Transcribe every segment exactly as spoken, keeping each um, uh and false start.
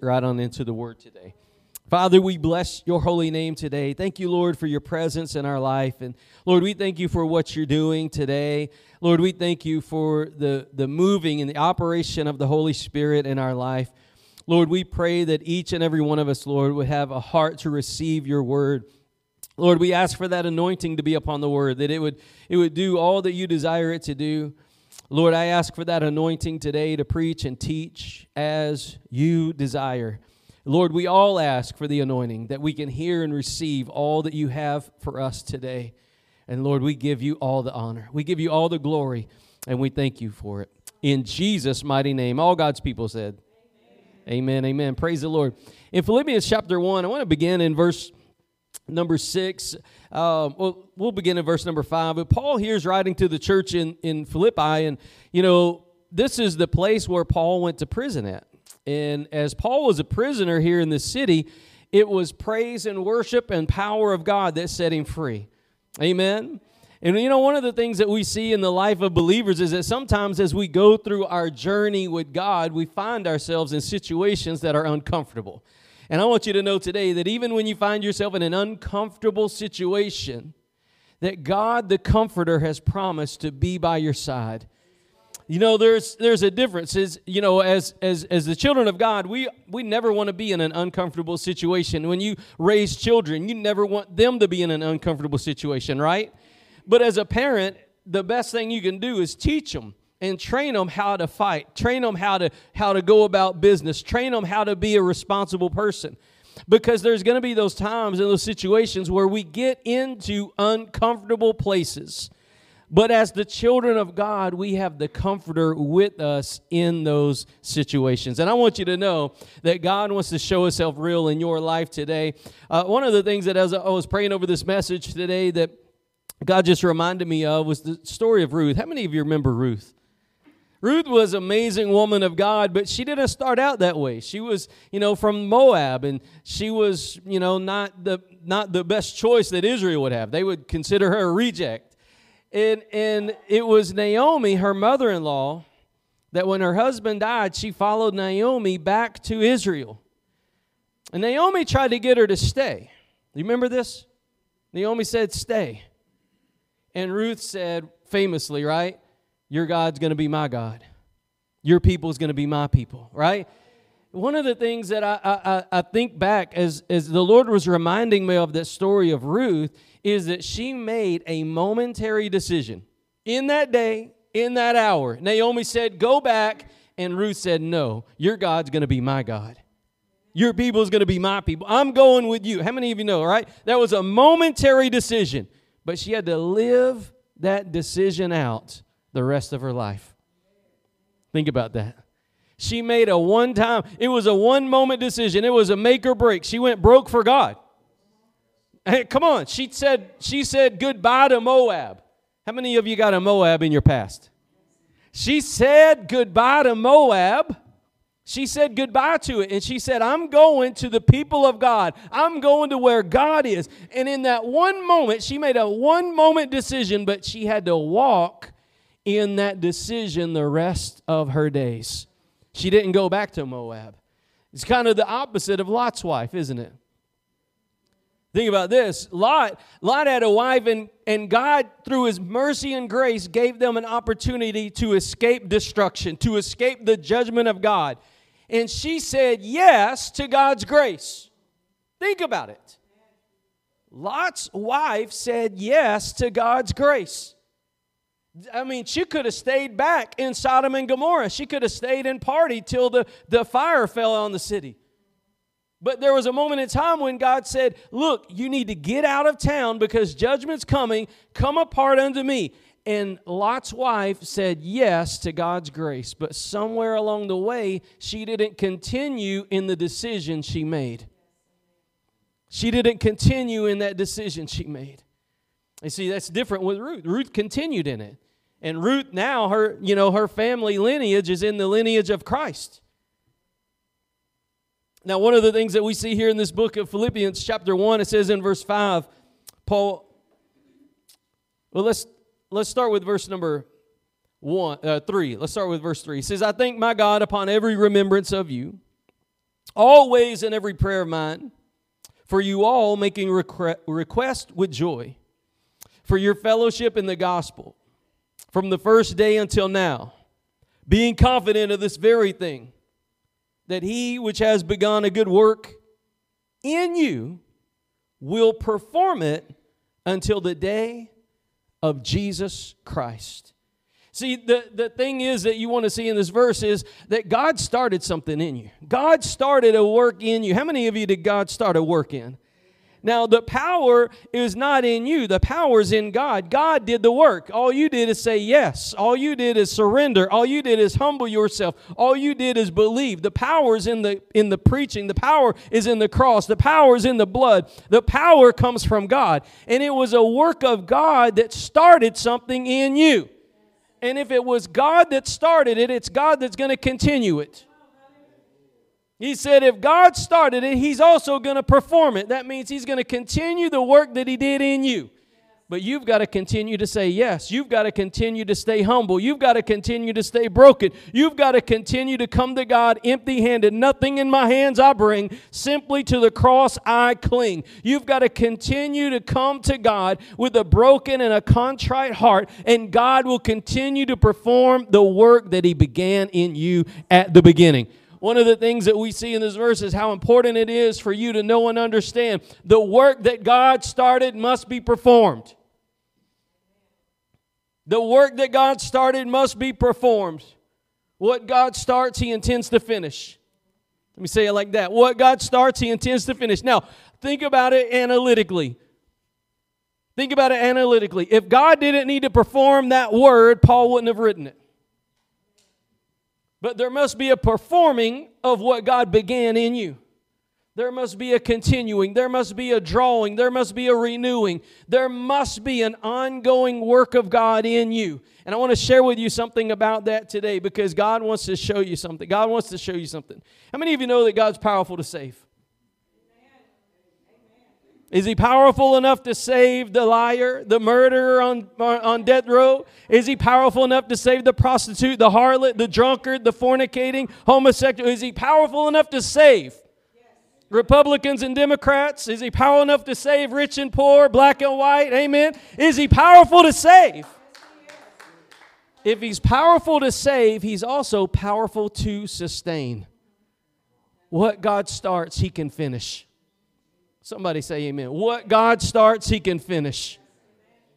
Right on into the word today. Father, we bless your holy name today. Thank you, Lord, for your presence in our life. And Lord, we thank you for what you're doing today. Lord, we thank you for the, the moving and the operation of the Holy Spirit in our life. Lord, we pray that each and every one of us, Lord, would have a heart to receive your word. Lord, we ask for that anointing to be upon the word, that it would, it would do all that you desire it to do. Lord, I ask for that anointing today to preach and teach as you desire. Lord, we all ask for the anointing that we can hear and receive all that you have for us today. And Lord, we give you all the honor. We give you all the glory, and we thank you for it. In Jesus' mighty name, all God's people said, amen, amen. amen. Praise the Lord. In Philippians chapter one, I want to begin in verse number six. Um, well, we'll begin in verse number five. But Paul here is writing to the church in, in Philippi, and, you know, this is the place where Paul went to prison at. And as Paul was a prisoner here in this city, it was praise and worship and power of God that set him free. Amen? And, you know, one of the things that we see in the life of believers is that sometimes as we go through our journey with God, we find ourselves in situations that are uncomfortable. And I want you to know today that even when you find yourself in an uncomfortable situation, that God the Comforter has promised to be by your side. You know, there's there's a difference. Is you know, as as as the children of God, we we never want to be in an uncomfortable situation. When you raise children, you never want them to be in an uncomfortable situation, right? But as a parent, the best thing you can do is teach them and train them how to fight, train them how to how to go about business, train them how to be a responsible person. Because there's going to be those times and those situations where we get into uncomfortable places. But as the children of God, we have the Comforter with us in those situations. And I want you to know that God wants to show himself real in your life today. Uh, one of the things that as I was praying over this message today that God just reminded me of was the story of Ruth. How many of you remember Ruth? Ruth was an amazing woman of God, but she didn't start out that way. She was, you know, from Moab, and she was, you know, not the not the best choice that Israel would have. They would consider her a reject. And and it was Naomi, her mother-in-law, that when her husband died, she followed Naomi back to Israel. And Naomi tried to get her to stay. You remember this? Naomi said, stay. And Ruth said, famously, right? Your God's going to be my God. Your people's going to be my people, right? One of the things that I, I, I think back as, as the Lord was reminding me of that story of Ruth is that she made a momentary decision. In that day, in that hour, Naomi said, go back, and Ruth said, no, your God's going to be my God. Your people's going to be my people. I'm going with you. How many of you know, right? That was a momentary decision, but she had to live that decision out the rest of her life. Think about that. She made a one-time, it was a one-moment decision. It was a make or break. She went broke for God. Hey, come on. She said, she said goodbye to Moab. How many of you got a Moab in your past? She said goodbye to Moab. She said goodbye to it, and she said, I'm going to the people of God. I'm going to where God is. And in that one moment, she made a one-moment decision, but she had to walk in that decision the rest of her days. She didn't go back to Moab. It's kind of the opposite of Lot's wife, isn't it? Think about this. Lot, Lot had a wife, and, and God, through his mercy and grace, gave them an opportunity to escape destruction, to escape the judgment of God. And she said yes to God's grace. Think about it. Lot's wife said yes to God's grace. I mean, she could have stayed back in Sodom and Gomorrah. She could have stayed and partied till the, the fire fell on the city. But there was a moment in time when God said, look, you need to get out of town because judgment's coming. Come apart unto me. And Lot's wife said yes to God's grace. But somewhere along the way, she didn't continue in the decision she made. She didn't continue in that decision she made. You see, that's different with Ruth. Ruth continued in it. And Ruth now, her, you know, her family lineage is in the lineage of Christ. Now, one of the things that we see here in this book of Philippians chapter one, it says in verse five, Paul, well, let's let's start with verse number one, uh, three. Let's start with verse three. It says, I thank my God upon every remembrance of you, Always in every prayer of mine, for you all making request with joy, for your fellowship in the gospel, from the first day until now, being confident of this very thing, that he which has begun a good work in you will perform it until the day of Jesus Christ. See, the, the thing is that you want to see in this verse is that God started something in you. God started a work in you. How many of you did God start a work in? Now, the power is not in you. The power is in God. God did the work. All you did is say yes. All you did is surrender. All you did is humble yourself. All you did is believe. The power is in the, in the preaching. The power is in the cross. The power is in the blood. The power comes from God. And it was a work of God that started something in you. And if it was God that started it, it's God that's going to continue it. He said, if God started it, he's also going to perform it. That means he's going to continue the work that he did in you. But you've got to continue to say yes. You've got to continue to stay humble. You've got to continue to stay broken. You've got to continue to come to God empty-handed. Nothing in my hands I bring, simply to the cross I cling. You've got to continue to come to God with a broken and a contrite heart, and God will continue to perform the work that he began in you at the beginning. One of the things that we see in this verse is how important it is for you to know and understand the work that God started must be performed. The work that God started must be performed. What God starts, he intends to finish. Let me say it like that. What God starts, he intends to finish. Now, think about it analytically. Think about it analytically. If God didn't need to perform that word, Paul wouldn't have written it. But there must be a performing of what God began in you. There must be a continuing. There must be a drawing. There must be a renewing. There must be an ongoing work of God in you. And I want to share with you something about that today, because God wants to show you something. God wants to show you something. How many of you know that God's powerful to save? Is he powerful enough to save the liar, the murderer on, on death row? Is he powerful enough to save the prostitute, the harlot, the drunkard, the fornicating, homosexual? Is he powerful enough to save Republicans and Democrats? Is he powerful enough to save rich and poor, black and white? Amen. Is he powerful to save? If he's powerful to save, he's also powerful to sustain. What God starts, he can finish. Somebody say amen. What God starts, he can finish.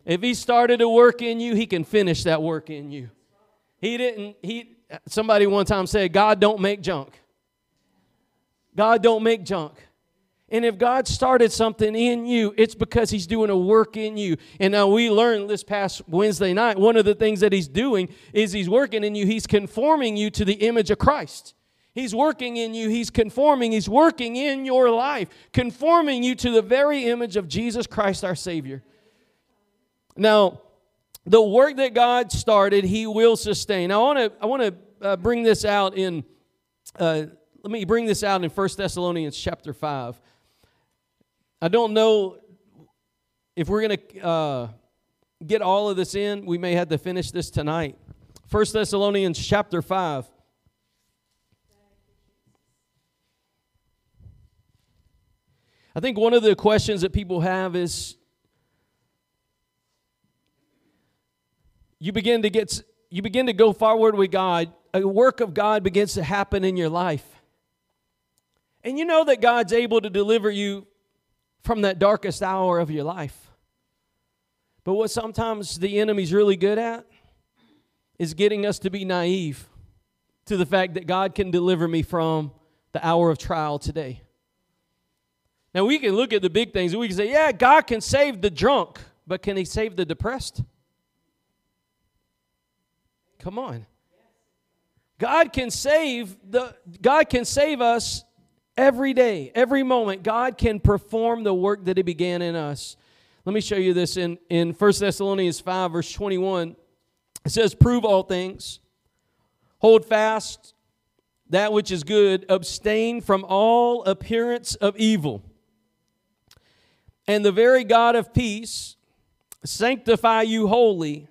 If he started a work in you, he can finish that work in you. He didn't, he, somebody one time said, God don't make junk. God don't make junk. And if God started something in you, it's because he's doing a work in you. And now we learned this past Wednesday night, one of the things that he's doing is he's working in you. He's conforming you to the image of Christ. He's working in you. He's conforming. He's working in your life, conforming you to the very image of Jesus Christ, our Savior. Now, the work that God started, he will sustain. I want to I want to uh, bring this out in uh, let me bring this out in First Thessalonians chapter five. I don't know if we're going to uh, get all of this in. We may have to finish this tonight. First Thessalonians chapter five. I think one of the questions that people have is, you begin to get, you begin to go forward with God. A work of God begins to happen in your life. And you know that God's able to deliver you from that darkest hour of your life. But what sometimes the enemy's really good at is getting us to be naive to the fact that God can deliver me from the hour of trial today. Now, we can look at the big things and we can say, yeah, God can save the drunk, but can he save the depressed? Come on. God can save the, God can save us every day, every moment. God can perform the work that he began in us. Let me show you this in, in First Thessalonians five, verse twenty-one. It says, prove all things, hold fast that which is good, abstain from all appearance of evil. And the very God of peace sanctify you wholly.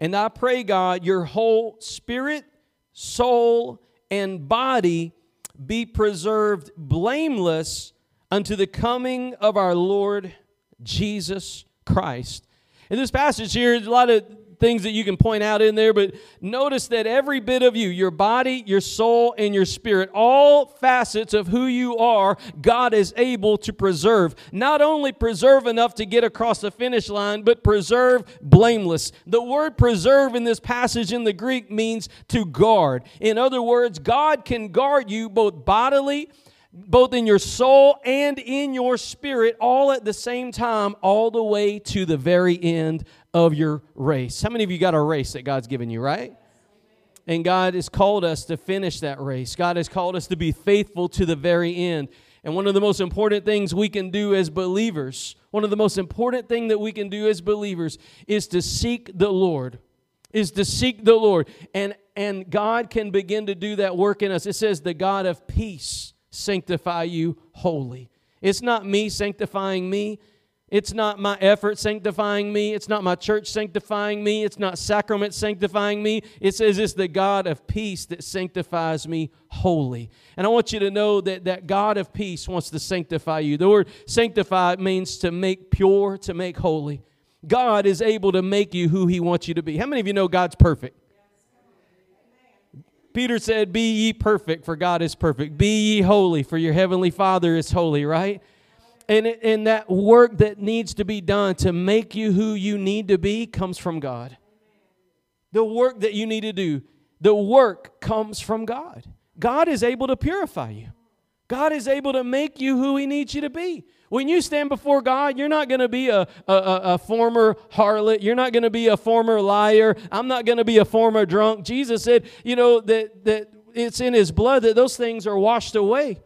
And I pray, God, your whole spirit, soul, and body be preserved blameless unto the coming of our Lord Jesus Christ. In this passage here, there's a lot of things that you can point out in there, but notice that every bit of you, your body, your soul, and your spirit, all facets of who you are, God is able to preserve. Not only preserve enough to get across the finish line, but preserve blameless. The word preserve in this passage in the Greek means to guard. In other words, God can guard you both bodily, both in your soul and in your spirit, all at the same time, all the way to the very end of your race. How many of you got a race that God's given you, right? And God has called us to finish that race. God has called us to be faithful to the very end. And one of the most important things we can do as believers, one of the most important thing that we can do as believers is to seek the Lord, is to seek the Lord. And, and God can begin to do that work in us. It says the God of peace sanctify you wholly. It's not me sanctifying me. It's not my effort sanctifying me. It's not my church sanctifying me. It's not sacrament sanctifying me. It says it's the God of peace that sanctifies me wholly. And I want you to know that that God of peace wants to sanctify you. The word sanctify means to make pure, to make holy. God is able to make you who He wants you to be. How many of you know God's perfect? Peter said, be ye perfect, for God is perfect. Be ye holy, for your heavenly Father is holy, right? And, and that work that needs to be done to make you who you need to be comes from God. The work that you need to do, the work comes from God. God is able to purify you. God is able to make you who He needs you to be. When you stand before God, you're not going to be a, a, a former harlot. You're not going to be a former liar. I'm not going to be a former drunk. Jesus said, you know, that, that it's in His blood that those things are washed away.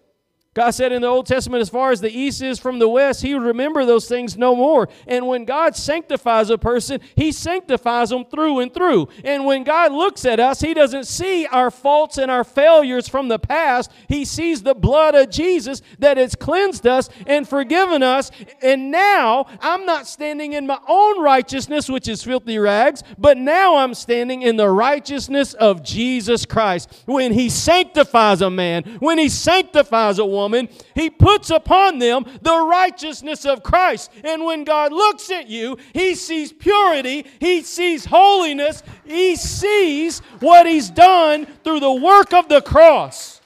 God said in the Old Testament, as far as the east is from the west, He would remember those things no more. And when God sanctifies a person, He sanctifies them through and through. And when God looks at us, He doesn't see our faults and our failures from the past. He sees the blood of Jesus that has cleansed us and forgiven us. And now I'm not standing in my own righteousness, which is filthy rags, but now I'm standing in the righteousness of Jesus Christ. When He sanctifies a man, when He sanctifies a woman, Woman, he puts upon them the righteousness of Christ. And when God looks at you, He sees purity, He sees holiness, He sees what He's done through the work of the cross.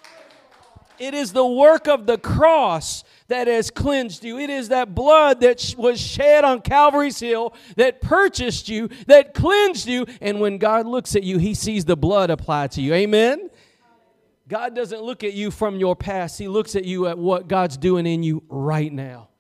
It is the work of the cross that has cleansed you. It is that blood that was shed on Calvary's hill that purchased you, that cleansed you. And when God looks at you, He sees the blood applied to you. Amen? God doesn't look at you from your past. He looks at you at what God's doing in you right now.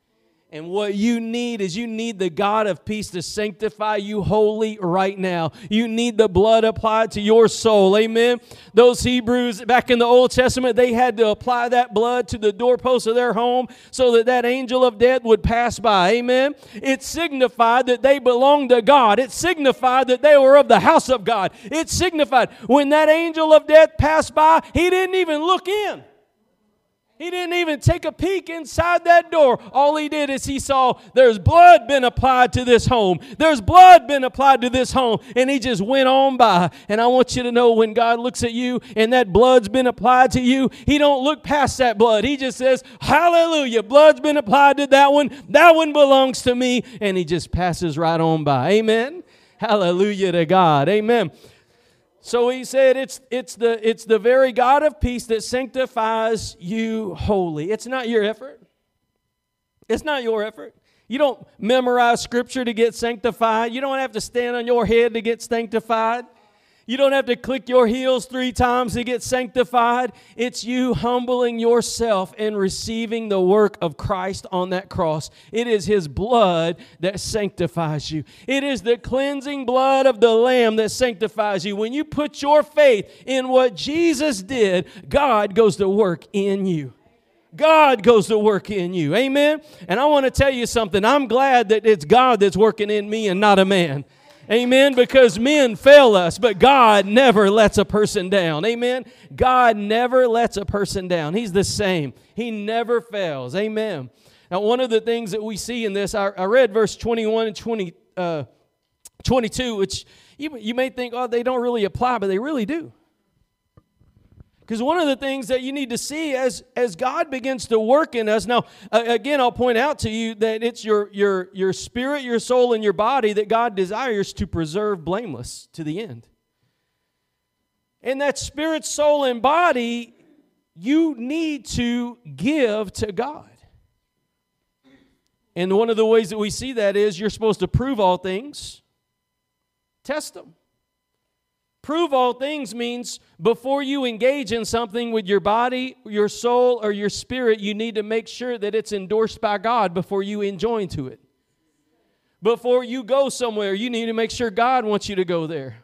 And what you need is you need the God of peace to sanctify you wholly right now. You need the blood applied to your soul. Amen. Those Hebrews back in the Old Testament, they had to apply that blood to the doorpost of their home so that that angel of death would pass by. Amen. It signified that they belonged to God. It signified that they were of the house of God. It signified when that angel of death passed by, he didn't even look in. He didn't even take a peek inside that door. All he did is he saw there's blood been applied to this home. There's blood been applied to this home. And he just went on by. And I want you to know when God looks at you and that blood's been applied to you, he don't look past that blood. He just says, hallelujah, blood's been applied to that one. That one belongs to me. And he just passes right on by. Amen. Hallelujah to God. Amen. So he said, it's, it's, the, it's the very God of peace that sanctifies you wholly. It's not your effort. It's not your effort. You don't memorize Scripture to get sanctified. You don't have to stand on your head to get sanctified. You don't have to click your heels three times to get sanctified. It's you humbling yourself and receiving the work of Christ on that cross. It is His blood that sanctifies you. It is the cleansing blood of the Lamb that sanctifies you. When you put your faith in what Jesus did, God goes to work in you. God goes to work in you. Amen? And I want to tell you something. I'm glad that it's God that's working in me and not a man. Amen, because men fail us, but God never lets a person down. Amen, God never lets a person down. He's the same. He never fails. Amen. Now, one of the things that we see in this, I, I read verse twenty-one and twenty, uh, twenty-two, which you, you may think, oh, they don't really apply, but they really do. Because one of the things that you need to see as, as God begins to work in us. Now, again, I'll point out to you that it's your, your, your spirit, your soul, and your body that God desires to preserve blameless to the end. And that spirit, soul, and body, you need to give to God. And one of the ways that we see that is you're supposed to prove all things. Test them. Prove all things means before you engage in something with your body, your soul, or your spirit, you need to make sure that it's endorsed by God before you enjoin to it. Before you go somewhere, you need to make sure God wants you to go there.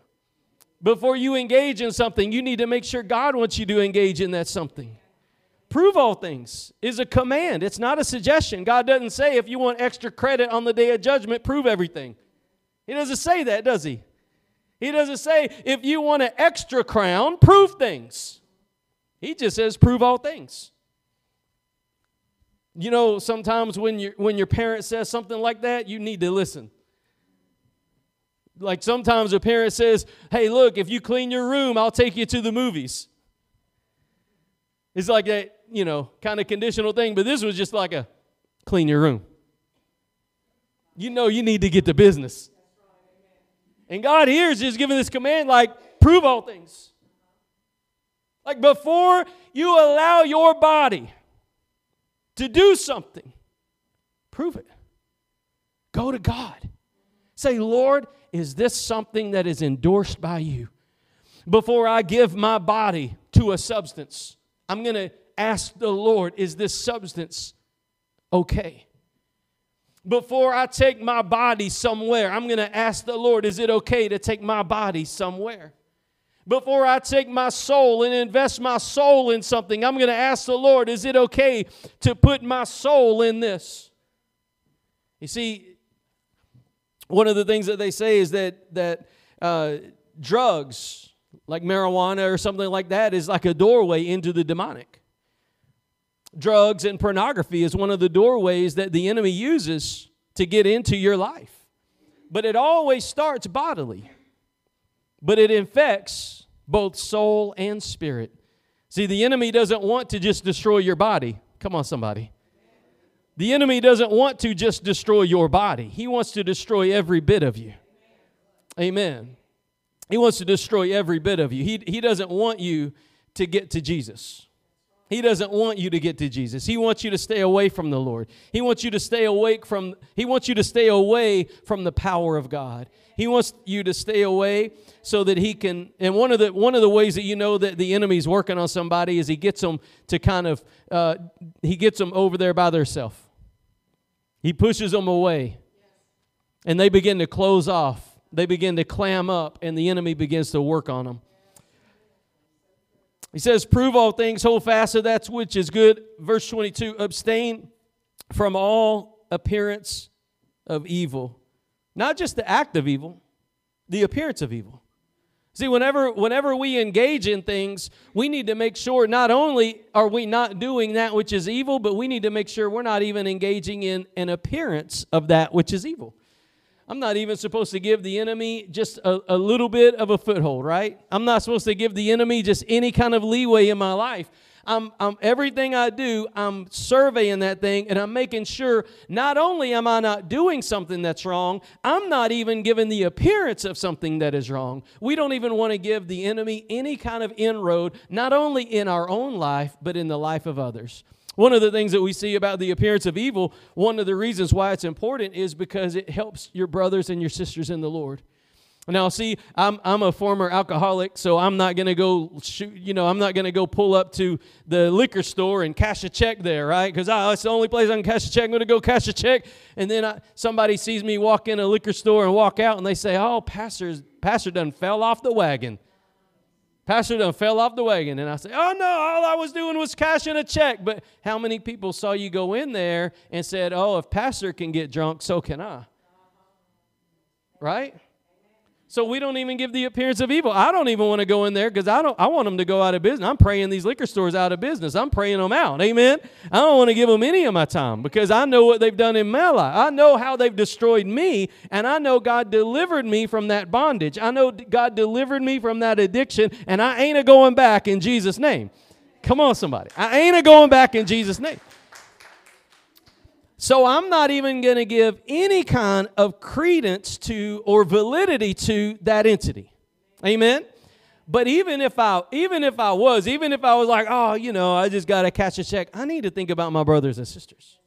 Before you engage in something, you need to make sure God wants you to engage in that something. Prove all things is a command. It's not a suggestion. God doesn't say if you want extra credit on the day of judgment, prove everything. He doesn't say that, does he? He doesn't say, if you want an extra crown, prove things. He just says, prove all things. You know, sometimes when, you, when your parent says something like that, you need to listen. Like sometimes a parent says, hey, look, if you clean your room, I'll take you to the movies. It's like that, you know, kind of conditional thing, but this was just like a clean your room. You know you need to get to business. And God here is just giving this command, like, prove all things. Like, before you allow your body to do something, prove it. Go to God. Say, Lord, is this something that is endorsed by you? Before I give my body to a substance, I'm going to ask the Lord, is this substance okay? Before I take my body somewhere, I'm going to ask the Lord, is it okay to take my body somewhere? Before I take my soul and invest my soul in something, I'm going to ask the Lord, is it okay to put my soul in this? You see, one of the things that they say is that, that uh, drugs, like marijuana or something like that, is like a doorway into the demonic. Drugs and pornography is one of the doorways that the enemy uses to get into your life. But it always starts bodily. But it infects both soul and spirit. See, the enemy doesn't want to just destroy your body. Come on, somebody. The enemy doesn't want to just destroy your body. He wants to destroy every bit of you. Amen. He wants to destroy every bit of you. He, he doesn't want you to get to Jesus. He doesn't want you to get to Jesus. He wants you to stay away from the Lord. He wants you to stay awake from He wants you to stay away from the power of God. He wants you to stay away so that he can, and one of the one of the ways that you know that the enemy's working on somebody is he gets them to kind of uh, he gets them over there by themselves. He pushes them away. And they begin to close off. They begin to clam up, and the enemy begins to work on them. He says, prove all things, hold fast to that which is good. Verse twenty-two, abstain from all appearance of evil. Not just the act of evil, the appearance of evil. See, whenever, whenever we engage in things, we need to make sure not only are we not doing that which is evil, but we need to make sure we're not even engaging in an appearance of that which is evil. I'm not even supposed to give the enemy just a, a little bit of a foothold, right? I'm not supposed to give the enemy just any kind of leeway in my life. I'm, I'm everything I do, I'm surveying that thing, and I'm making sure not only am I not doing something that's wrong, I'm not even giving the appearance of something that is wrong. We don't even want to give the enemy any kind of inroad, not only in our own life, but in the life of others. One of the things that we see about the appearance of evil, one of the reasons why it's important is because it helps your brothers and your sisters in the Lord. Now, see, I'm I'm a former alcoholic, so I'm not going to go shoot, you know, I'm not going to go pull up to the liquor store and cash a check there, right? Because oh, it's the only place I can cash a check. I'm going to go cash a check, and then I, somebody sees me walk in a liquor store and walk out, and they say, "Oh, pastor's pastor done fell off the wagon." Pastor done fell off the wagon, and I say, oh, no, all I was doing was cashing a check. But how many people saw you go in there and said, oh, if pastor can get drunk, so can I, right? So we don't even give the appearance of evil. I don't even want to go in there because I don't. I want them to go out of business. I'm praying these liquor stores out of business. I'm praying them out. Amen. I don't want to give them any of my time because I know what they've done in my life. I know how they've destroyed me, and I know God delivered me from that bondage. I know God delivered me from that addiction, and I ain't a going back in Jesus' name. Come on, somebody. I ain't a going back in Jesus' name. So I'm not even going to give any kind of credence to or validity to that entity. Amen. But even if I even if I was, even if I was like, oh, you know, I just got to cash a check, I need to think about my brothers and sisters.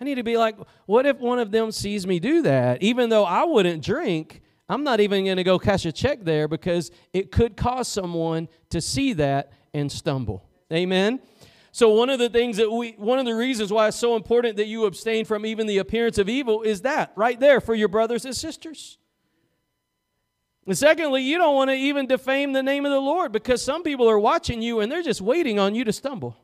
I need to be like, what if one of them sees me do that? Even though I wouldn't drink, I'm not even going to go cash a check there because it could cause someone to see that and stumble. Amen. So one of the things that we, one of the reasons why it's so important that you abstain from even the appearance of evil is that right there for your brothers and sisters. And secondly, you don't want to even defame the name of the Lord because some people are watching you and they're just waiting on you to stumble.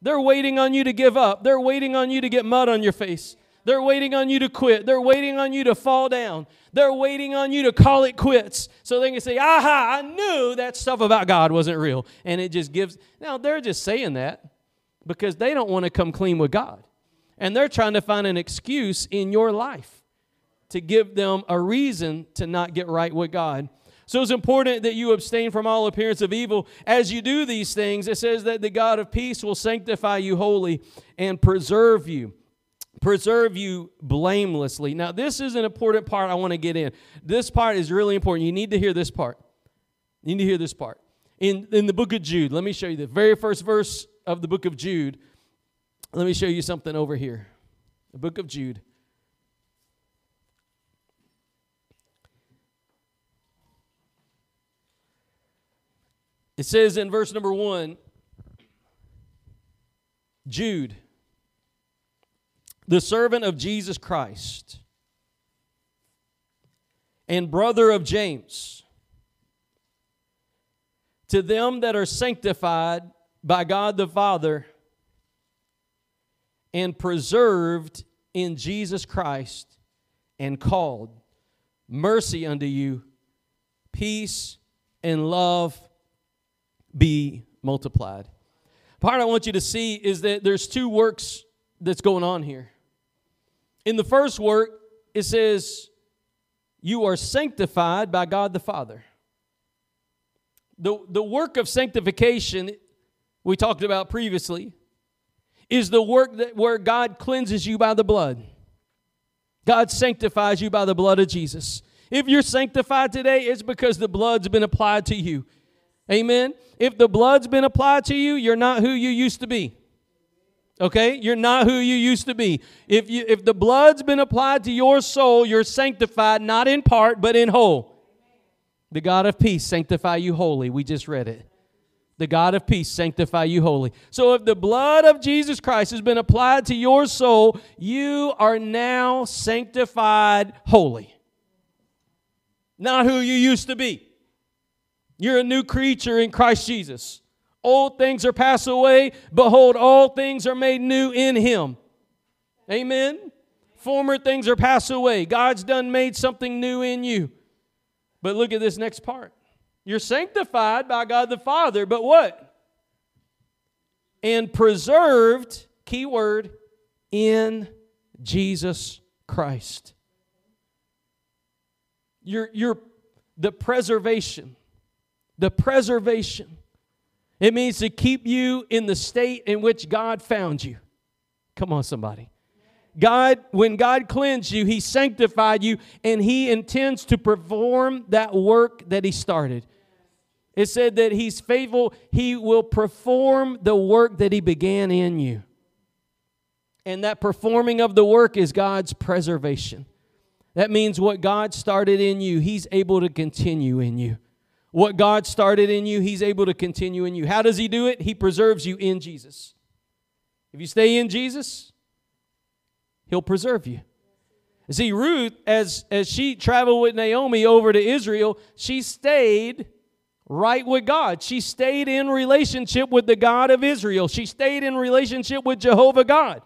They're waiting on you to give up. They're waiting on you to get mud on your face. They're waiting on you to quit. They're waiting on you to fall down. They're waiting on you to call it quits so they can say, aha, I knew that stuff about God wasn't real. And it just gives. Now, they're just saying that because they don't want to come clean with God. And they're trying to find an excuse in your life to give them a reason to not get right with God. So it's important that you abstain from all appearance of evil. As you do these things, it says that the God of peace will sanctify you wholly and preserve you. Preserve you blamelessly. Now, this is an important part I want to get in. This part is really important. You need to hear this part. You need to hear this part. In, in the book of Jude, let me show you the very first verse of the book of Jude. Let me show you something over here. The book of Jude. It says in verse number one, Jude, the servant of Jesus Christ and brother of James, to them that are sanctified by God the Father and preserved in Jesus Christ and called, mercy unto you, peace and love be multiplied. Part I want you to see is that there's two works that's going on here. In the first work, it says, you are sanctified by God the Father. The, the work of sanctification, we talked about previously, is the work that where God cleanses you by the blood. God sanctifies you by the blood of Jesus. If you're sanctified today, it's because the blood's been applied to you. Amen? If the blood's been applied to you, you're not who you used to be. Okay, you're not who you used to be. If you, if the blood's been applied to your soul, you're sanctified, not in part, but in whole. The God of peace sanctify you wholly. We just read it. The God of peace sanctify you wholly. So if the blood of Jesus Christ has been applied to your soul, you are now sanctified wholly. Not who you used to be. You're a new creature in Christ Jesus. Old things are passed away. Behold, all things are made new in him. Amen. Former things are passed away. God's done made something new in you. But look at this next part. You're sanctified by God the Father, but what? And preserved, key word, in Jesus Christ. You're, you're the preservation. The preservation. It means to keep you in the state in which God found you. Come on, somebody. God, when God cleansed you, he sanctified you, and he intends to perform that work that he started. It said that he's faithful. He will perform the work that he began in you. And that performing of the work is God's preservation. That means what God started in you, he's able to continue in you. What God started in you, he's able to continue in you. How does he do it? He preserves you in Jesus. If you stay in Jesus, he'll preserve you. See, Ruth, as, as she traveled with Naomi over to Israel, she stayed right with God. She stayed in relationship with the God of Israel. She stayed in relationship with Jehovah God.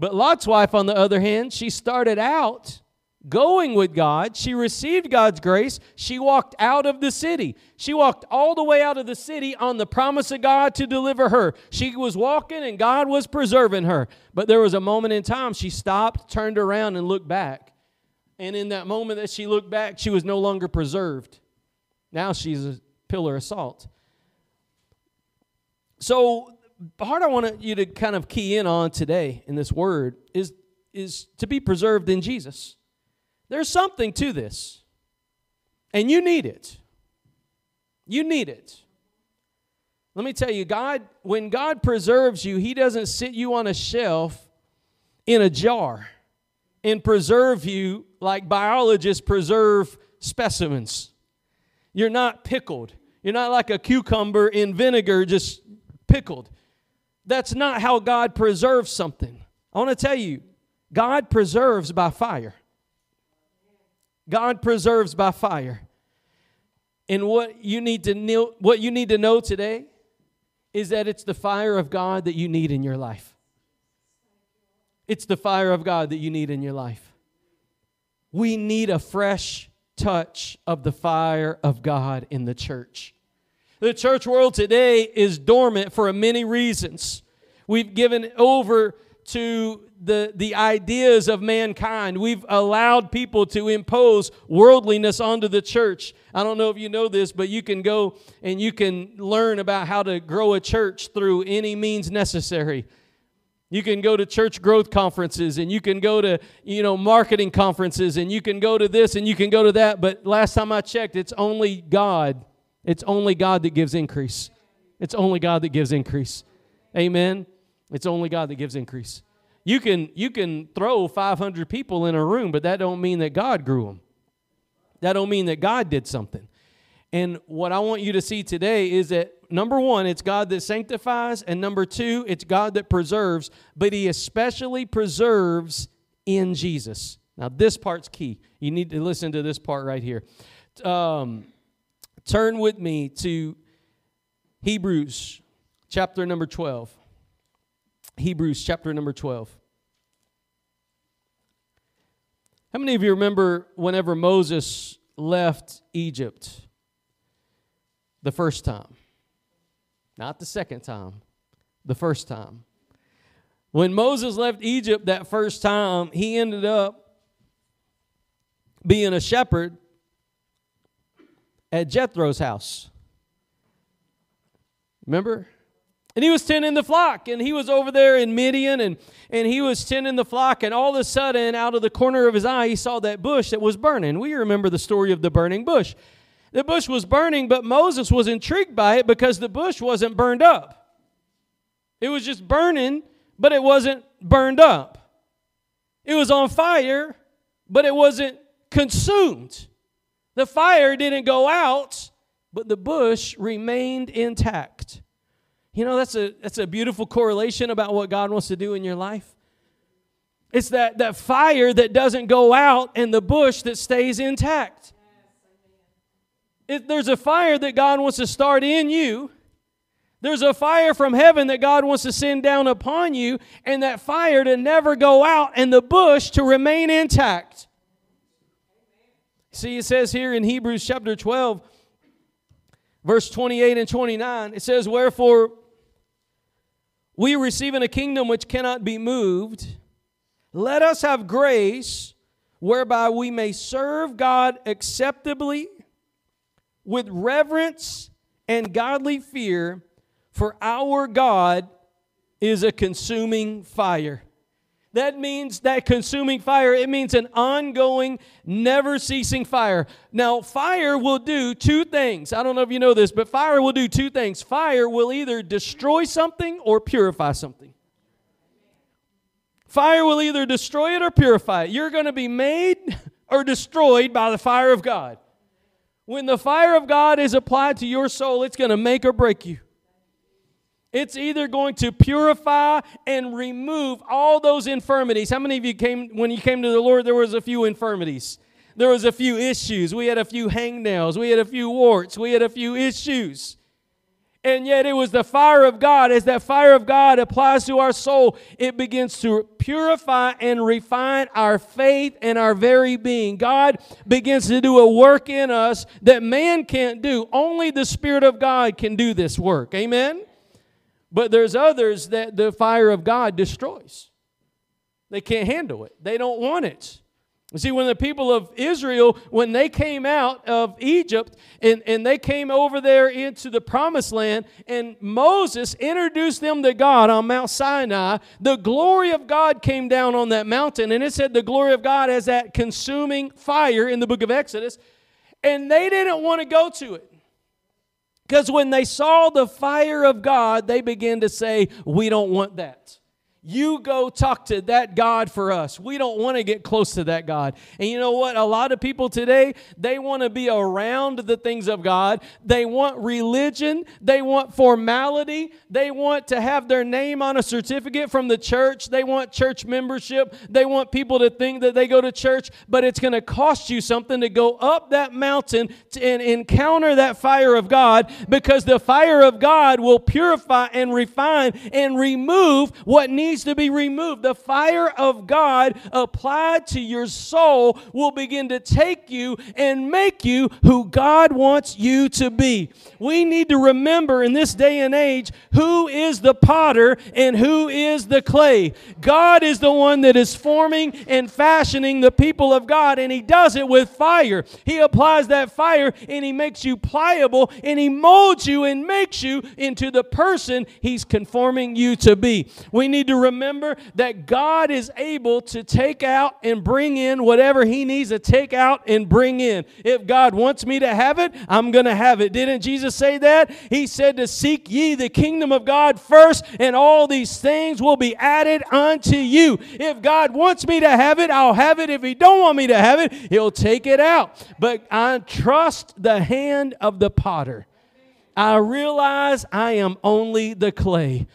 But Lot's wife, on the other hand, she started out going with God. She received God's grace. She walked out of the city. She walked all the way out of the city on the promise of God to deliver her. She was walking and God was preserving her. But there was a moment in time she stopped, turned around, and looked back. And in that moment that she looked back, she was no longer preserved. Now she's a pillar of salt. So the part I want you to kind of key in on today in this word is, is to be preserved in Jesus. There's something to this, and you need it. You need it. Let me tell you, God, when God preserves you, He doesn't sit you on a shelf in a jar and preserve you like biologists preserve specimens. You're not pickled. You're not like a cucumber in vinegar just pickled. That's not how God preserves something. I want to tell you, God preserves by fire. God preserves by fire. And what you need to know, what you need to know today is that it's the fire of God that you need in your life. It's the fire of God that you need in your life. We need a fresh touch of the fire of God in the church. The church world today is dormant for many reasons. We've given over to the, the ideas of mankind. We've allowed people to impose worldliness onto the church. I don't know if you know this, but you can go and you can learn about how to grow a church through any means necessary. You can go to church growth conferences, and you can go to, you know, marketing conferences, and you can go to this and you can go to that. But last time I checked, it's only God. It's only God that gives increase. It's only God that gives increase. Amen. It's only God that gives increase. You can you can throw five hundred people in a room, but that don't mean that God grew them. That don't mean that God did something. And what I want you to see today is that, number one, it's God that sanctifies, and number two, it's God that preserves, but He especially preserves in Jesus. Now, this part's key. You need to listen to this part right here. Um, Turn with me to Hebrews chapter number twelve. Hebrews chapter number twelve. How many of you remember whenever Moses left Egypt the first time? Not the second time, the first time. When Moses left Egypt that first time, he ended up being a shepherd at Jethro's house. Remember? And he was tending the flock, and he was over there in Midian, and, and he was tending the flock, and all of a sudden, out of the corner of his eye, he saw that bush that was burning. We remember the story of the burning bush. The bush was burning, but Moses was intrigued by it because the bush wasn't burned up. It was just burning, but it wasn't burned up. It was on fire, but it wasn't consumed. The fire didn't go out, but the bush remained intact. You know, that's a that's a beautiful correlation about what God wants to do in your life. It's that, that fire that doesn't go out and the bush that stays intact. If there's a fire that God wants to start in you, there's a fire from heaven that God wants to send down upon you, and that fire to never go out and the bush to remain intact. See, it says here in Hebrews chapter twelve, verse twenty-eight and twenty-nine, it says, "Wherefore we receiving a kingdom which cannot be moved, let us have grace whereby we may serve God acceptably with reverence and godly fear, for our God is a consuming fire." That means that consuming fire, it means an ongoing, never-ceasing fire. Now, fire will do two things. I don't know if you know this, but fire will do two things. Fire will either destroy something or purify something. Fire will either destroy it or purify it. You're going to be made or destroyed by the fire of God. When the fire of God is applied to your soul, it's going to make or break you. It's either going to purify and remove all those infirmities. How many of you came, when you came to the Lord, there was a few infirmities. There was a few issues. We had a few hangnails. We had a few warts. We had a few issues. And yet it was the fire of God. As that fire of God applies to our soul, it begins to purify and refine our faith and our very being. God begins to do a work in us that man can't do. Only the Spirit of God can do this work. Amen? But there's others that the fire of God destroys. They can't handle it. They don't want it. You see, when the people of Israel, when they came out of Egypt and, and they came over there into the promised land, and Moses introduced them to God on Mount Sinai, the glory of God came down on that mountain, and it said the glory of God as that consuming fire in the book of Exodus, and they didn't want to go to it. Because when they saw the fire of God, they began to say, we don't want that. You go talk to that God for us. We don't want to get close to that God. And you know what? A lot of people today, they want to be around the things of God. They want religion. They want formality. They want to have their name on a certificate from the church. They want church membership. They want people to think that they go to church. But it's going to cost you something to go up that mountain and encounter that fire of God, because the fire of God will purify and refine and remove what needs to be removed. The fire of God applied to your soul will begin to take you and make you who God wants you to be. We need to remember in this day and age who is the potter and who is the clay. God is the one that is forming and fashioning the people of God, and He does it with fire. He applies that fire and He makes you pliable, and He molds you and makes you into the person He's conforming you to be. We need to remember that God is able to take out and bring in whatever He needs to take out and bring in. If God wants me to have it, I'm going to have it. Didn't Jesus say that? He said to seek ye the kingdom of God first, and all these things will be added unto you. If God wants me to have it, I'll have it. If He don't want me to have it, He'll take it out. But I trust the hand of the potter. I realize I am only the clay.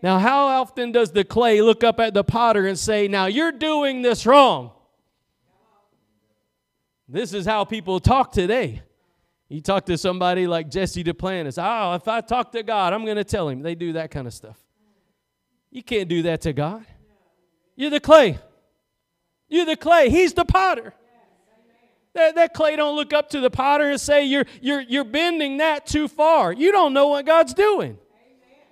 Now, how often does the clay look up at the potter and say, now you're doing this wrong? This is how people talk today. You talk to somebody like Jesse Duplantis. Oh, if I talk to God, I'm going to tell Him. They do that kind of stuff. You can't do that to God. You're the clay. You're the clay. He's the potter. That, that clay don't look up to the potter and say, you're, you're, you're bending that too far. You don't know what God's doing.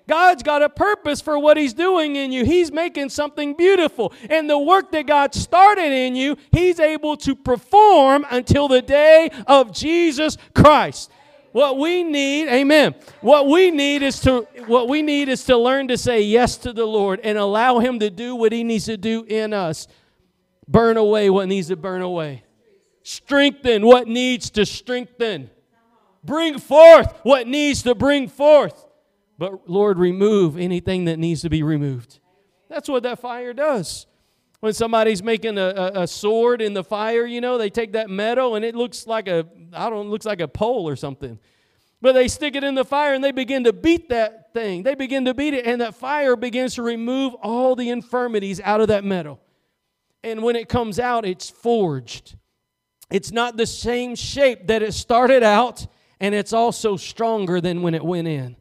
God's got a purpose for what He's doing in you. He's making something beautiful. And the work that God started in you, He's able to perform until the day of Jesus Christ. What we need, amen, what we need is to, what we need is to learn to say yes to the Lord and allow Him to do what He needs to do in us. Burn away what needs to burn away. Strengthen what needs to strengthen. Bring forth what needs to bring forth. But, Lord, remove anything that needs to be removed. That's what that fire does. When somebody's making a, a, a sword in the fire, you know, they take that metal and it looks like a, I don't know, looks like a pole or something. But they stick it in the fire and they begin to beat that thing. They begin to beat it, and that fire begins to remove all the infirmities out of that metal. And when it comes out, it's forged. It's not the same shape that it started out, and it's also stronger than when it went in.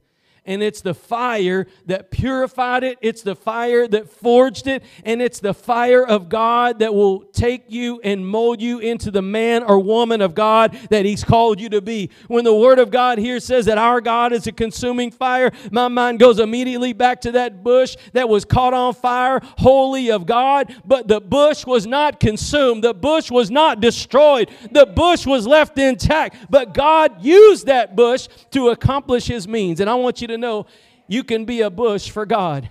And it's the fire that purified it. It's the fire that forged it. And it's the fire of God that will take you and mold you into the man or woman of God that He's called you to be. When the Word of God here says that our God is a consuming fire, my mind goes immediately back to that bush that was caught on fire, holy of God. But the bush was not consumed. The bush was not destroyed. The bush was left intact. But God used that bush to accomplish His means. And I want you to know you can be a bush for God.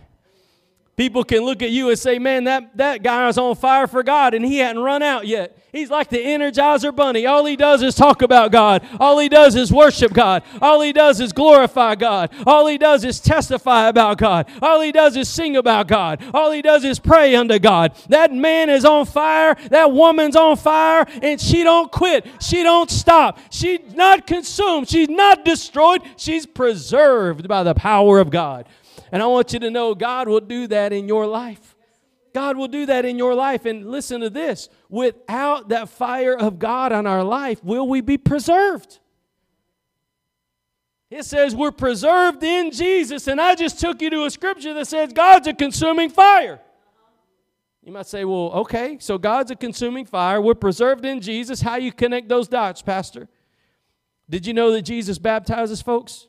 People can look at you and say, man, that, that guy is on fire for God, and he hadn't run out yet. He's like the Energizer Bunny. All he does is talk about God. All he does is worship God. All he does is glorify God. All he does is testify about God. All he does is sing about God. All he does is pray unto God. That man is on fire. That woman's on fire, and she don't quit. She don't stop. She's not consumed. She's not destroyed. She's preserved by the power of God. And I want you to know God will do that in your life. God will do that in your life. And listen to this. Without that fire of God on our life, will we be preserved? It says we're preserved in Jesus, and I just took you to a scripture that says God's a consuming fire. You might say, well, okay, so God's a consuming fire. We're preserved in Jesus. How you connect those dots, Pastor? Did you know that Jesus baptizes folks?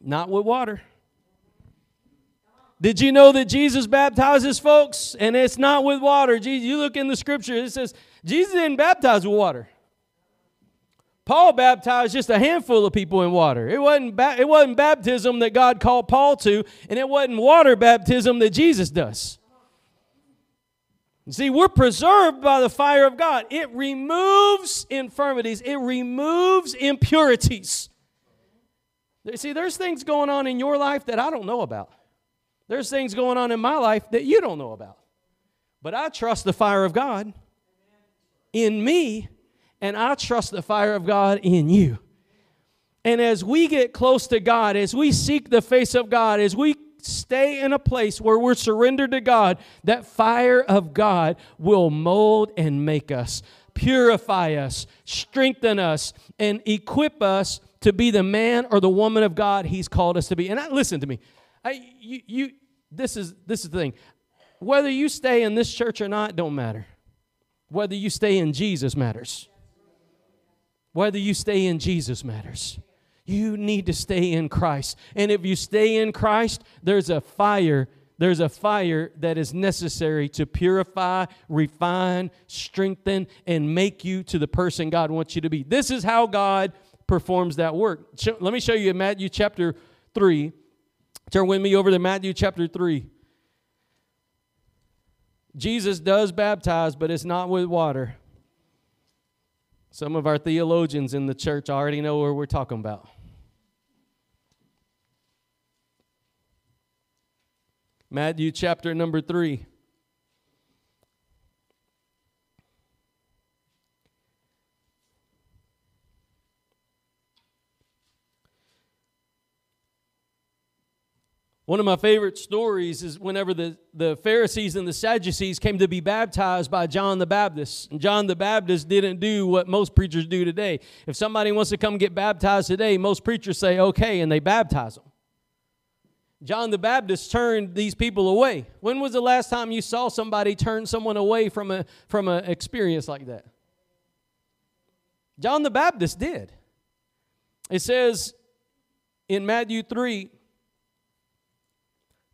Not with water. Did you know that Jesus baptizes folks, and it's not with water? You look in the scripture, it says Jesus didn't baptize with water. Paul baptized just a handful of people in water. It wasn't, ba- it wasn't baptism that God called Paul to, and it wasn't water baptism that Jesus does. You see, we're preserved by the fire of God. It removes infirmities. It removes impurities. You see, there's things going on in your life that I don't know about. There's things going on in my life that you don't know about. But I trust the fire of God in me, and I trust the fire of God in you. And as we get close to God, as we seek the face of God, as we stay in a place where we're surrendered to God, that fire of God will mold and make us, purify us, strengthen us, and equip us to be the man or the woman of God He's called us to be. And I, listen to me. I, you, you, this is, this is the thing. Whether you stay in this church or not, don't matter. Whether you stay in Jesus matters. Whether you stay in Jesus matters. You need to stay in Christ. And if you stay in Christ, there's a fire, there's a fire that is necessary to purify, refine, strengthen, and make you to the person God wants you to be. This is how God performs that work. Let me show you in Matthew chapter three. Turn with me over to Matthew chapter three. Jesus does baptize, but it's not with water. Some of our theologians in the church already know where we're talking about. Matthew chapter number three. One of my favorite stories is whenever the, the Pharisees and the Sadducees came to be baptized by John the Baptist. And John the Baptist didn't do what most preachers do today. If somebody wants to come get baptized today, most preachers say, okay, and they baptize them. John the Baptist turned these people away. When was the last time you saw somebody turn someone away from a from an experience like that? John the Baptist did. It says in Matthew three,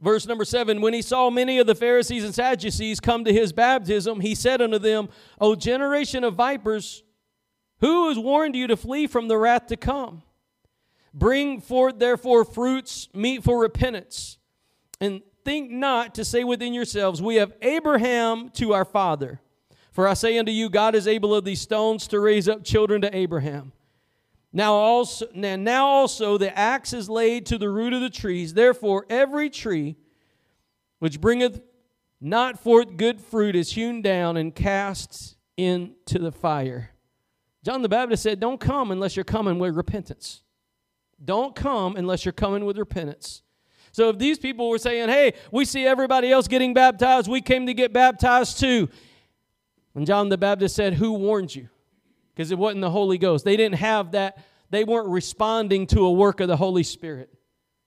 verse number seven, when he saw many of the Pharisees and Sadducees come to his baptism, he said unto them, O generation of vipers, who has warned you to flee from the wrath to come? Bring forth therefore fruits meet for repentance, and think not to say within yourselves, we have Abraham to our father. For I say unto you, God is able of these stones to raise up children to Abraham. Now also, now also the axe is laid to the root of the trees. Therefore every tree which bringeth not forth good fruit is hewn down and cast into the fire. John the Baptist said, don't come unless you're coming with repentance. Don't come unless you're coming with repentance. So if these people were saying, hey, we see everybody else getting baptized, we came to get baptized too. And John the Baptist said, who warned you? Because it wasn't the Holy Ghost. They didn't have that. They weren't responding to a work of the Holy Spirit.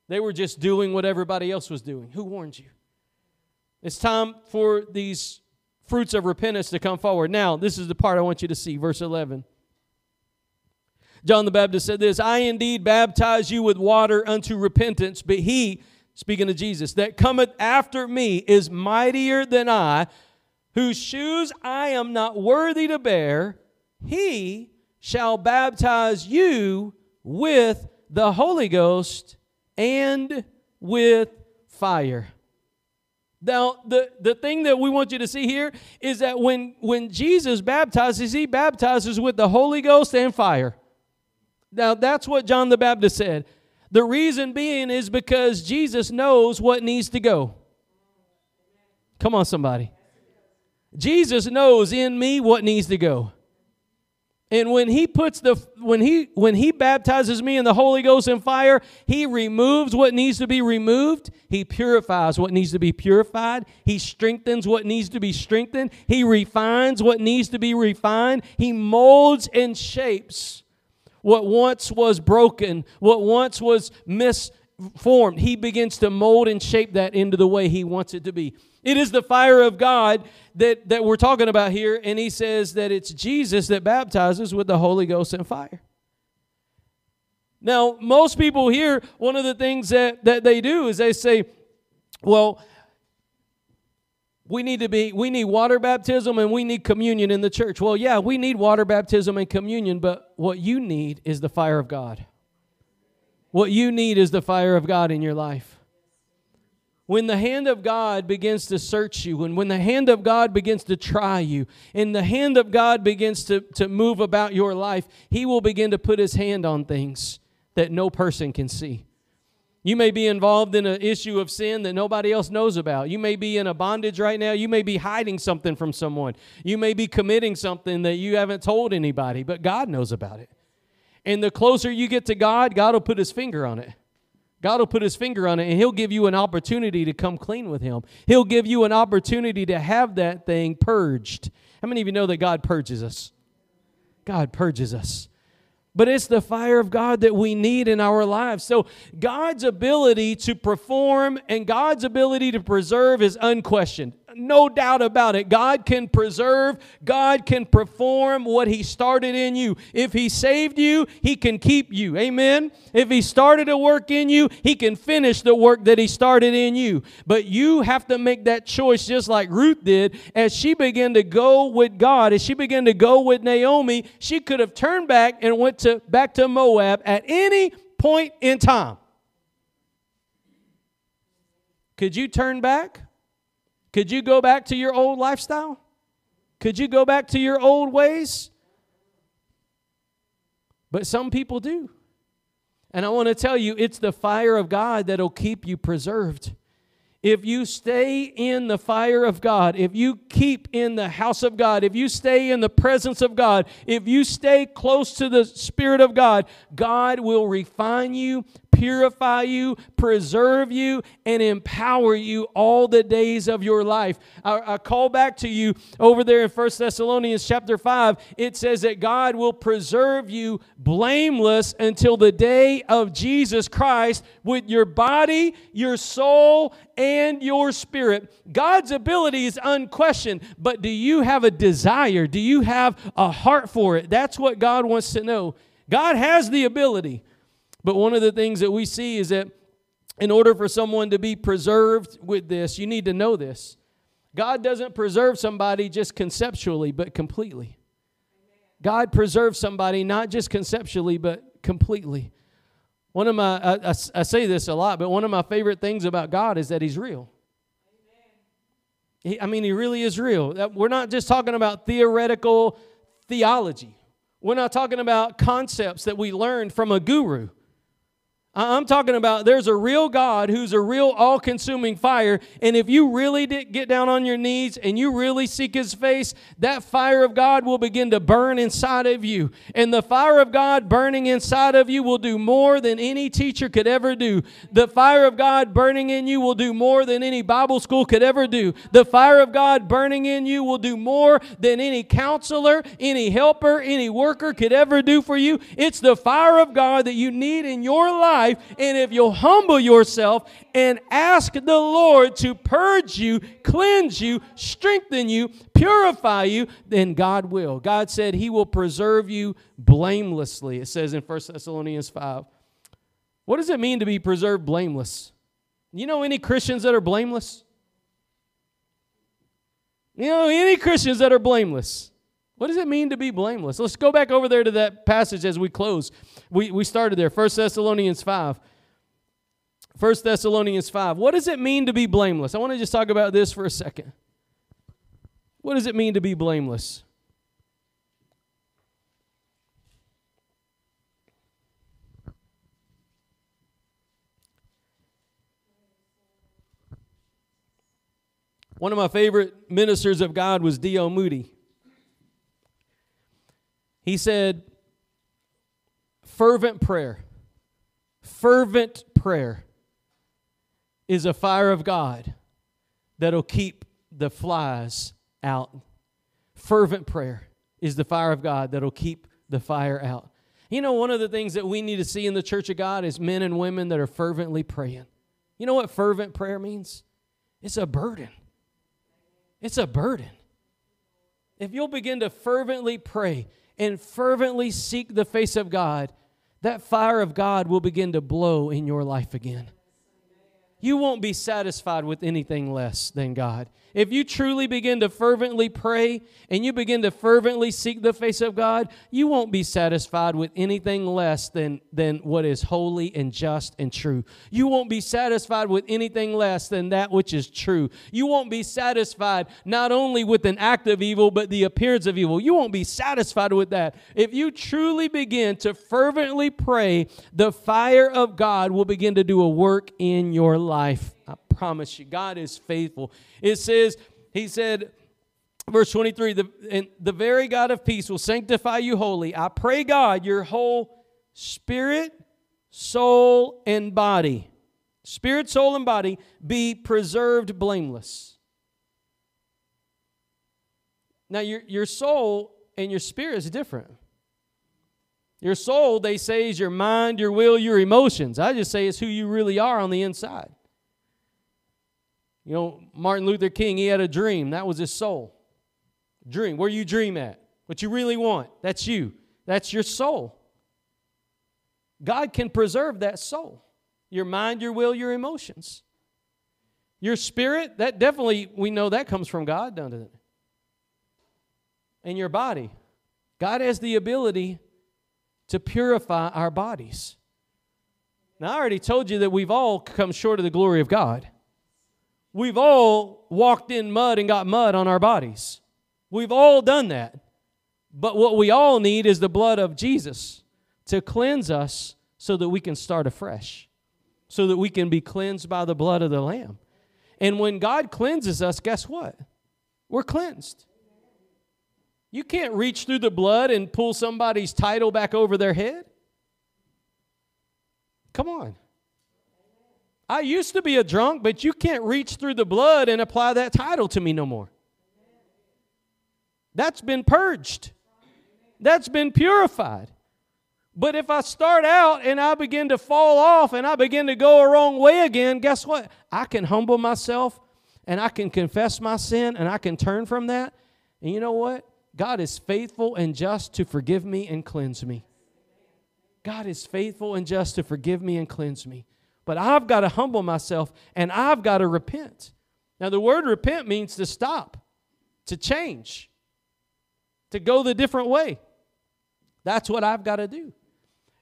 They were just doing what everybody else was doing. Who warned you? It's time for these fruits of repentance to come forward. Now, this is the part I want you to see, verse eleven. John the Baptist said this, I indeed baptize you with water unto repentance, but he, speaking of Jesus, that cometh after me is mightier than I, whose shoes I am not worthy to bear. He shall baptize you with the Holy Ghost and with fire. Now, the, the thing that we want you to see here is that when, when Jesus baptizes, he baptizes with the Holy Ghost and fire. Now, that's what John the Baptist said. The reason being is because Jesus knows what needs to go. Come on, somebody. Jesus knows in me what needs to go. And when he puts the when he when he baptizes me in the Holy Ghost and fire, he removes what needs to be removed. He purifies what needs to be purified. He strengthens what needs to be strengthened. He refines what needs to be refined. He molds and shapes What once was broken, what once was misformed, he begins to mold and shape that into the way he wants it to be. It is the fire of God that, that we're talking about here, and he says that it's Jesus that baptizes with the Holy Ghost and fire. Now, most people here, one of the things that, that they do is they say, well, we need to be, we need water baptism and we need communion in the church. Well, yeah, we need water baptism and communion, but what you need is the fire of God. What you need is the fire of God in your life. When the hand of God begins to search you, and when the hand of God begins to try you, and the hand of God begins to, to move about your life, he will begin to put his hand on things that no person can see. You may be involved in an issue of sin that nobody else knows about. You may be in a bondage right now. You may be hiding something from someone. You may be committing something that you haven't told anybody, but God knows about it. And the closer you get to God, God will put his finger on it. God will put his finger on it, and he'll give you an opportunity to come clean with him. He'll give you an opportunity to have that thing purged. How many of you know that God purges us? God purges us. But it's the fire of God that we need in our lives. So God's ability to perform and God's ability to preserve is unquestioned. No doubt about it. God can preserve. God can perform what he started in you. If he saved you, he can keep you. Amen? If he started a work in you, he can finish the work that he started in you. But you have to make that choice just like Ruth did. As she began to go with God, as she began to go with Naomi, she could have turned back and went to back to Moab at any point in time. Could you turn back? Could you go back to your old lifestyle? Could you go back to your old ways? But some people do. And I want to tell you, it's the fire of God that'll keep you preserved. If you stay in the fire of God, if you keep in the house of God, if you stay in the presence of God, if you stay close to the Spirit of God, God will refine you, purify you, preserve you, and empower you all the days of your life. I, I call back to you over there in First Thessalonians chapter five. It says that God will preserve you blameless until the day of Jesus Christ with your body, your soul, and your spirit. God's ability is unquestioned, but do you have a desire? Do you have a heart for it? That's what God wants to know. God has the ability. But one of the things that we see is that in order for someone to be preserved with this, you need to know this. God doesn't preserve somebody just conceptually, but completely. God preserves somebody not just conceptually, but completely. One of my, I, I, I say this a lot, but one of my favorite things about God is that he's real. He, I mean, he really is real. We're not just talking about theoretical theology. We're not talking about concepts that we learned from a guru. I'm talking about there's a real God who's a real all-consuming fire, and if you really did get down on your knees and you really seek his face, that fire of God will begin to burn inside of you. And the fire of God burning inside of you will do more than any teacher could ever do. The fire of God burning in you will do more than any Bible school could ever do. The fire of God burning in you will do more than any counselor, any helper, any worker could ever do for you. It's the fire of God that you need in your life. And if you'll humble yourself and ask the Lord to purge you, cleanse you, strengthen you, purify you, then God will. God said he will preserve you blamelessly. It says in First Thessalonians five. What does it mean to be preserved blameless? You know any Christians that are blameless? You know any Christians that are blameless? What does it mean to be blameless? Let's go back over there to that passage as we close. We, we started there, First Thessalonians five. First Thessalonians five. What does it mean to be blameless? I want to just talk about this for a second. What does it mean to be blameless? One of my favorite ministers of God was D O Moody. He said, fervent prayer, fervent prayer is a fire of God that'll keep the flies out. Fervent prayer is the fire of God that'll keep the fire out. You know, one of the things that we need to see in the church of God is men and women that are fervently praying. You know what fervent prayer means? It's a burden. It's a burden. If you'll begin to fervently pray and fervently seek the face of God, that fire of God will begin to blow in your life again. You won't be satisfied with anything less than God. If you truly begin to fervently pray and you begin to fervently seek the face of God, you won't be satisfied with anything less than, than what is holy and just and true. You won't be satisfied with anything less than that which is true. You won't be satisfied not only with an act of evil, but the appearance of evil. You won't be satisfied with that. If you truly begin to fervently pray, the fire of God will begin to do a work in your life. I promise you, God is faithful. It says, he said, verse twenty-three, the, and the very God of peace will sanctify you wholly. I pray, God, your whole spirit, soul, and body, spirit, soul, and body be preserved blameless. Now, your, your soul and your spirit is different. Your soul, they say, is your mind, your will, your emotions. I just say it's who you really are on the inside. You know, Martin Luther King, he had a dream. That was his soul. Dream. Where you dream at. What you really want. That's you. That's your soul. God can preserve that soul. Your mind, your will, your emotions. Your spirit, that definitely, we know that comes from God, doesn't it? And your body. God has the ability to purify our bodies. Now, I already told you that we've all come short of the glory of God. We've all walked in mud and got mud on our bodies. We've all done that. But what we all need is the blood of Jesus to cleanse us so that we can start afresh, so that we can be cleansed by the blood of the Lamb. And when God cleanses us, guess what? We're cleansed. You can't reach through the blood and pull somebody's title back over their head. Come on. I used to be a drunk, but you can't reach through the blood and apply that title to me no more. That's been purged. That's been purified. But if I start out and I begin to fall off and I begin to go a wrong way again, guess what? I can humble myself and I can confess my sin and I can turn from that. And you know what? God is faithful and just to forgive me and cleanse me. God is faithful and just to forgive me and cleanse me. But I've got to humble myself, and I've got to repent. Now, the word repent means to stop, to change, to go the different way. That's what I've got to do.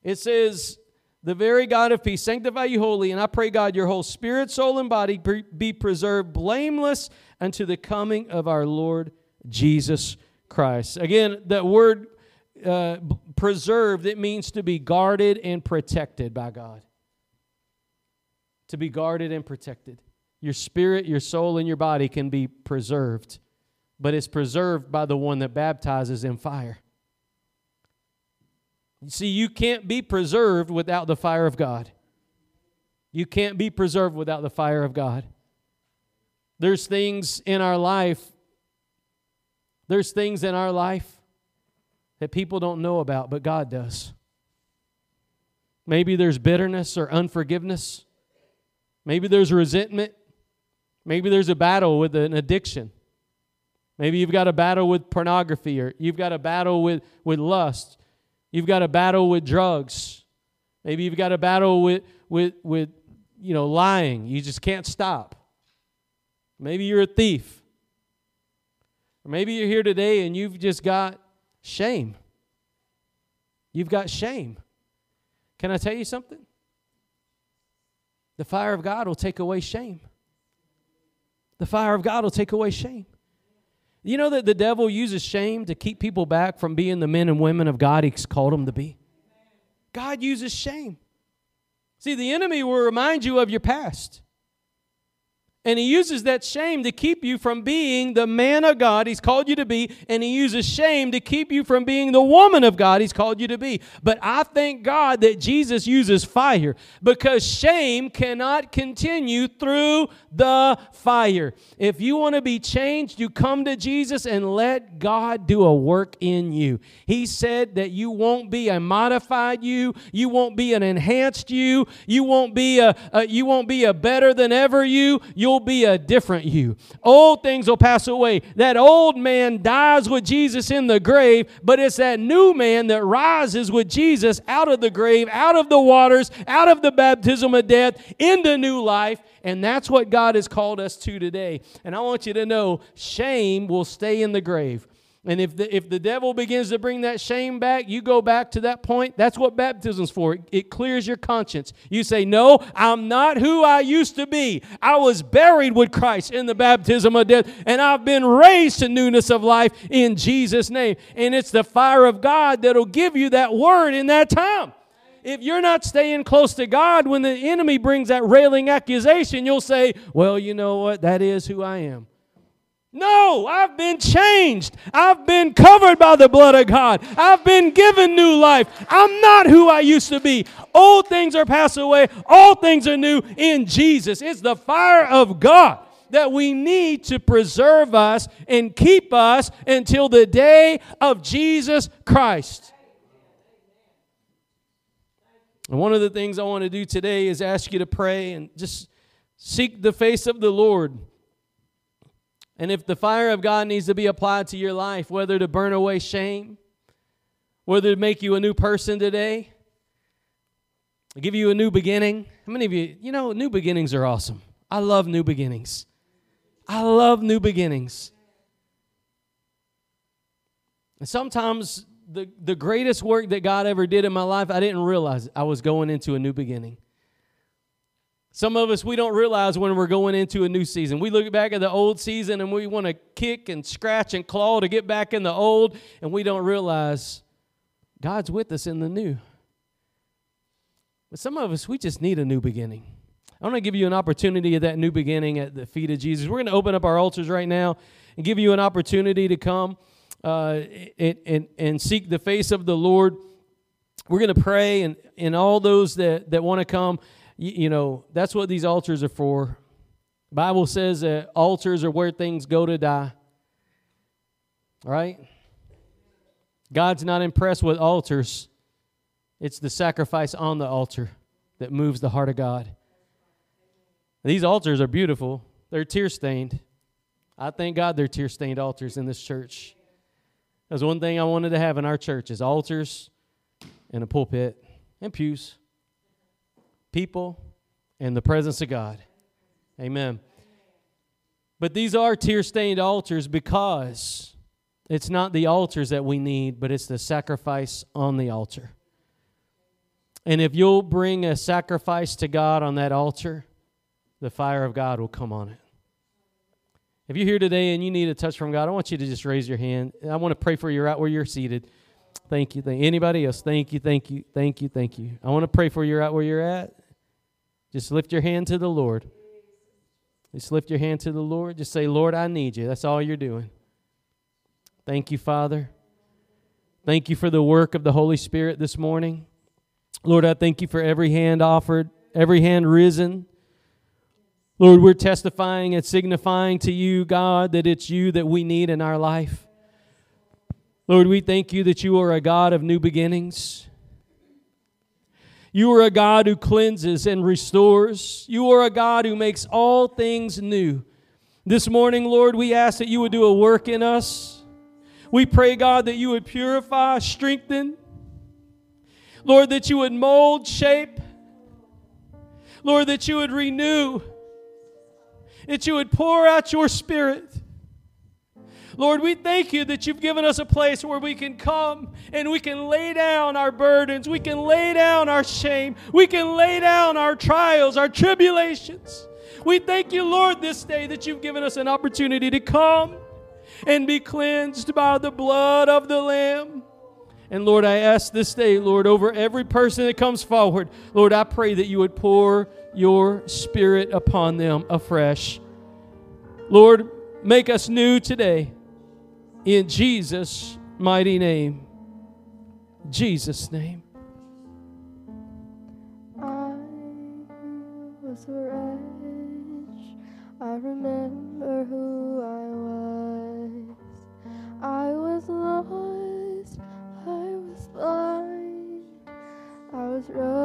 It says, the very God of peace, sanctify you wholly, and I pray, God, your whole spirit, soul, and body be preserved blameless unto the coming of our Lord Jesus Christ. Again, that word uh, preserved, it means to be guarded and protected by God. To be guarded and protected. Your spirit, your soul, and your body can be preserved, but it's preserved by the one that baptizes in fire. You see, you can't be preserved without the fire of God. You can't be preserved without the fire of God. There's things in our life, there's things in our life that people don't know about, but God does. Maybe there's bitterness or unforgiveness. Maybe there's resentment. Maybe there's a battle with an addiction. Maybe you've got a battle with pornography, or you've got a battle with, with lust. You've got a battle with drugs. Maybe you've got a battle with, with, with you know, lying. You just can't stop. Maybe you're a thief. Or maybe you're here today and you've just got shame. You've got shame. Can I tell you something? The fire of God will take away shame. The fire of God will take away shame. You know that the devil uses shame to keep people back from being the men and women of God he's called them to be? God uses shame. See, the enemy will remind you of your past. And he uses that shame to keep you from being the man of God he's called you to be. And he uses shame to keep you from being the woman of God he's called you to be. But I thank God that Jesus uses fire, because shame cannot continue through the fire. If you want to be changed, you come to Jesus and let God do a work in you. He said that you won't be a modified you. You won't be an enhanced you. You won't be a, a, you won't be a better than ever you. You'll be a different you. Old things will pass away. That old man dies with Jesus in the grave, but it's that new man that rises with Jesus out of the grave, out of the waters, out of the baptism of death, into new life. And that's what God has called us to today. And I want you to know, shame will stay in the grave. And if the, if the devil begins to bring that shame back, you go back to that point. That's what baptism's for. It, it clears your conscience. You say, no, I'm not who I used to be. I was buried with Christ in the baptism of death, and I've been raised to newness of life in Jesus' name. And it's the fire of God that'll give you that word in that time. If you're not staying close to God, when the enemy brings that railing accusation, you'll say, well, you know what? That is who I am. No, I've been changed. I've been covered by the blood of God. I've been given new life. I'm not who I used to be. Old things are passed away. All things are new in Jesus. It's the fire of God that we need to preserve us and keep us until the day of Jesus Christ. And one of the things I want to do today is ask you to pray and just seek the face of the Lord. And if the fire of God needs to be applied to your life, whether to burn away shame, whether to make you a new person today, give you a new beginning. How many of you, you know, new beginnings are awesome. I love new beginnings. I love new beginnings. And sometimes the, the greatest work that God ever did in my life, I didn't realize I was going into a new beginning. Some of us, we don't realize when we're going into a new season. We look back at the old season and we want to kick and scratch and claw to get back in the old, and we don't realize God's with us in the new. But some of us, we just need a new beginning. I want to give you an opportunity of that new beginning at the feet of Jesus. We're going to open up our altars right now and give you an opportunity to come uh, and, and, and seek the face of the Lord. We're going to pray, and, and all those that, that want to come, you know, that's what these altars are for. The Bible says that altars are where things go to die. Right? God's not impressed with altars. It's the sacrifice on the altar that moves the heart of God. These altars are beautiful. They're tear-stained. I thank God they're tear-stained altars in this church. That's one thing I wanted to have in our church is altars and a pulpit and pews. People, and the presence of God. Amen. But these are tear-stained altars because it's not the altars that we need, but it's the sacrifice on the altar. And if you'll bring a sacrifice to God on that altar, the fire of God will come on it. If you're here today and you need a touch from God, I want you to just raise your hand. I want to pray for you right where you're seated. Thank you. Thank anybody else. Thank you. Thank you. Thank you. Thank you. I want to pray for you right where you're at. Just lift your hand to the Lord. Just lift your hand to the Lord. Just say, Lord, I need you. That's all you're doing. Thank you, Father. Thank you for the work of the Holy Spirit this morning. Lord, I thank you for every hand offered, every hand risen. Lord, we're testifying and signifying to you, God, that it's you that we need in our life. Lord, we thank you that you are a God of new beginnings. You are a God who cleanses and restores. You are a God who makes all things new. This morning, Lord, we ask that you would do a work in us. We pray, God, that you would purify, strengthen. Lord, that you would mold, shape. Lord, that you would renew. That you would pour out your Spirit. Lord, we thank you that you've given us a place where we can come and we can lay down our burdens. We can lay down our shame. We can lay down our trials, our tribulations. We thank you, Lord, this day that you've given us an opportunity to come and be cleansed by the blood of the Lamb. And Lord, I ask this day, Lord, over every person that comes forward, Lord, I pray that you would pour your Spirit upon them afresh. Lord, make us new today. In Jesus' mighty name. Jesus' name. I was a wretch. I remember who I was. I was lost. I was blind. I was wrong.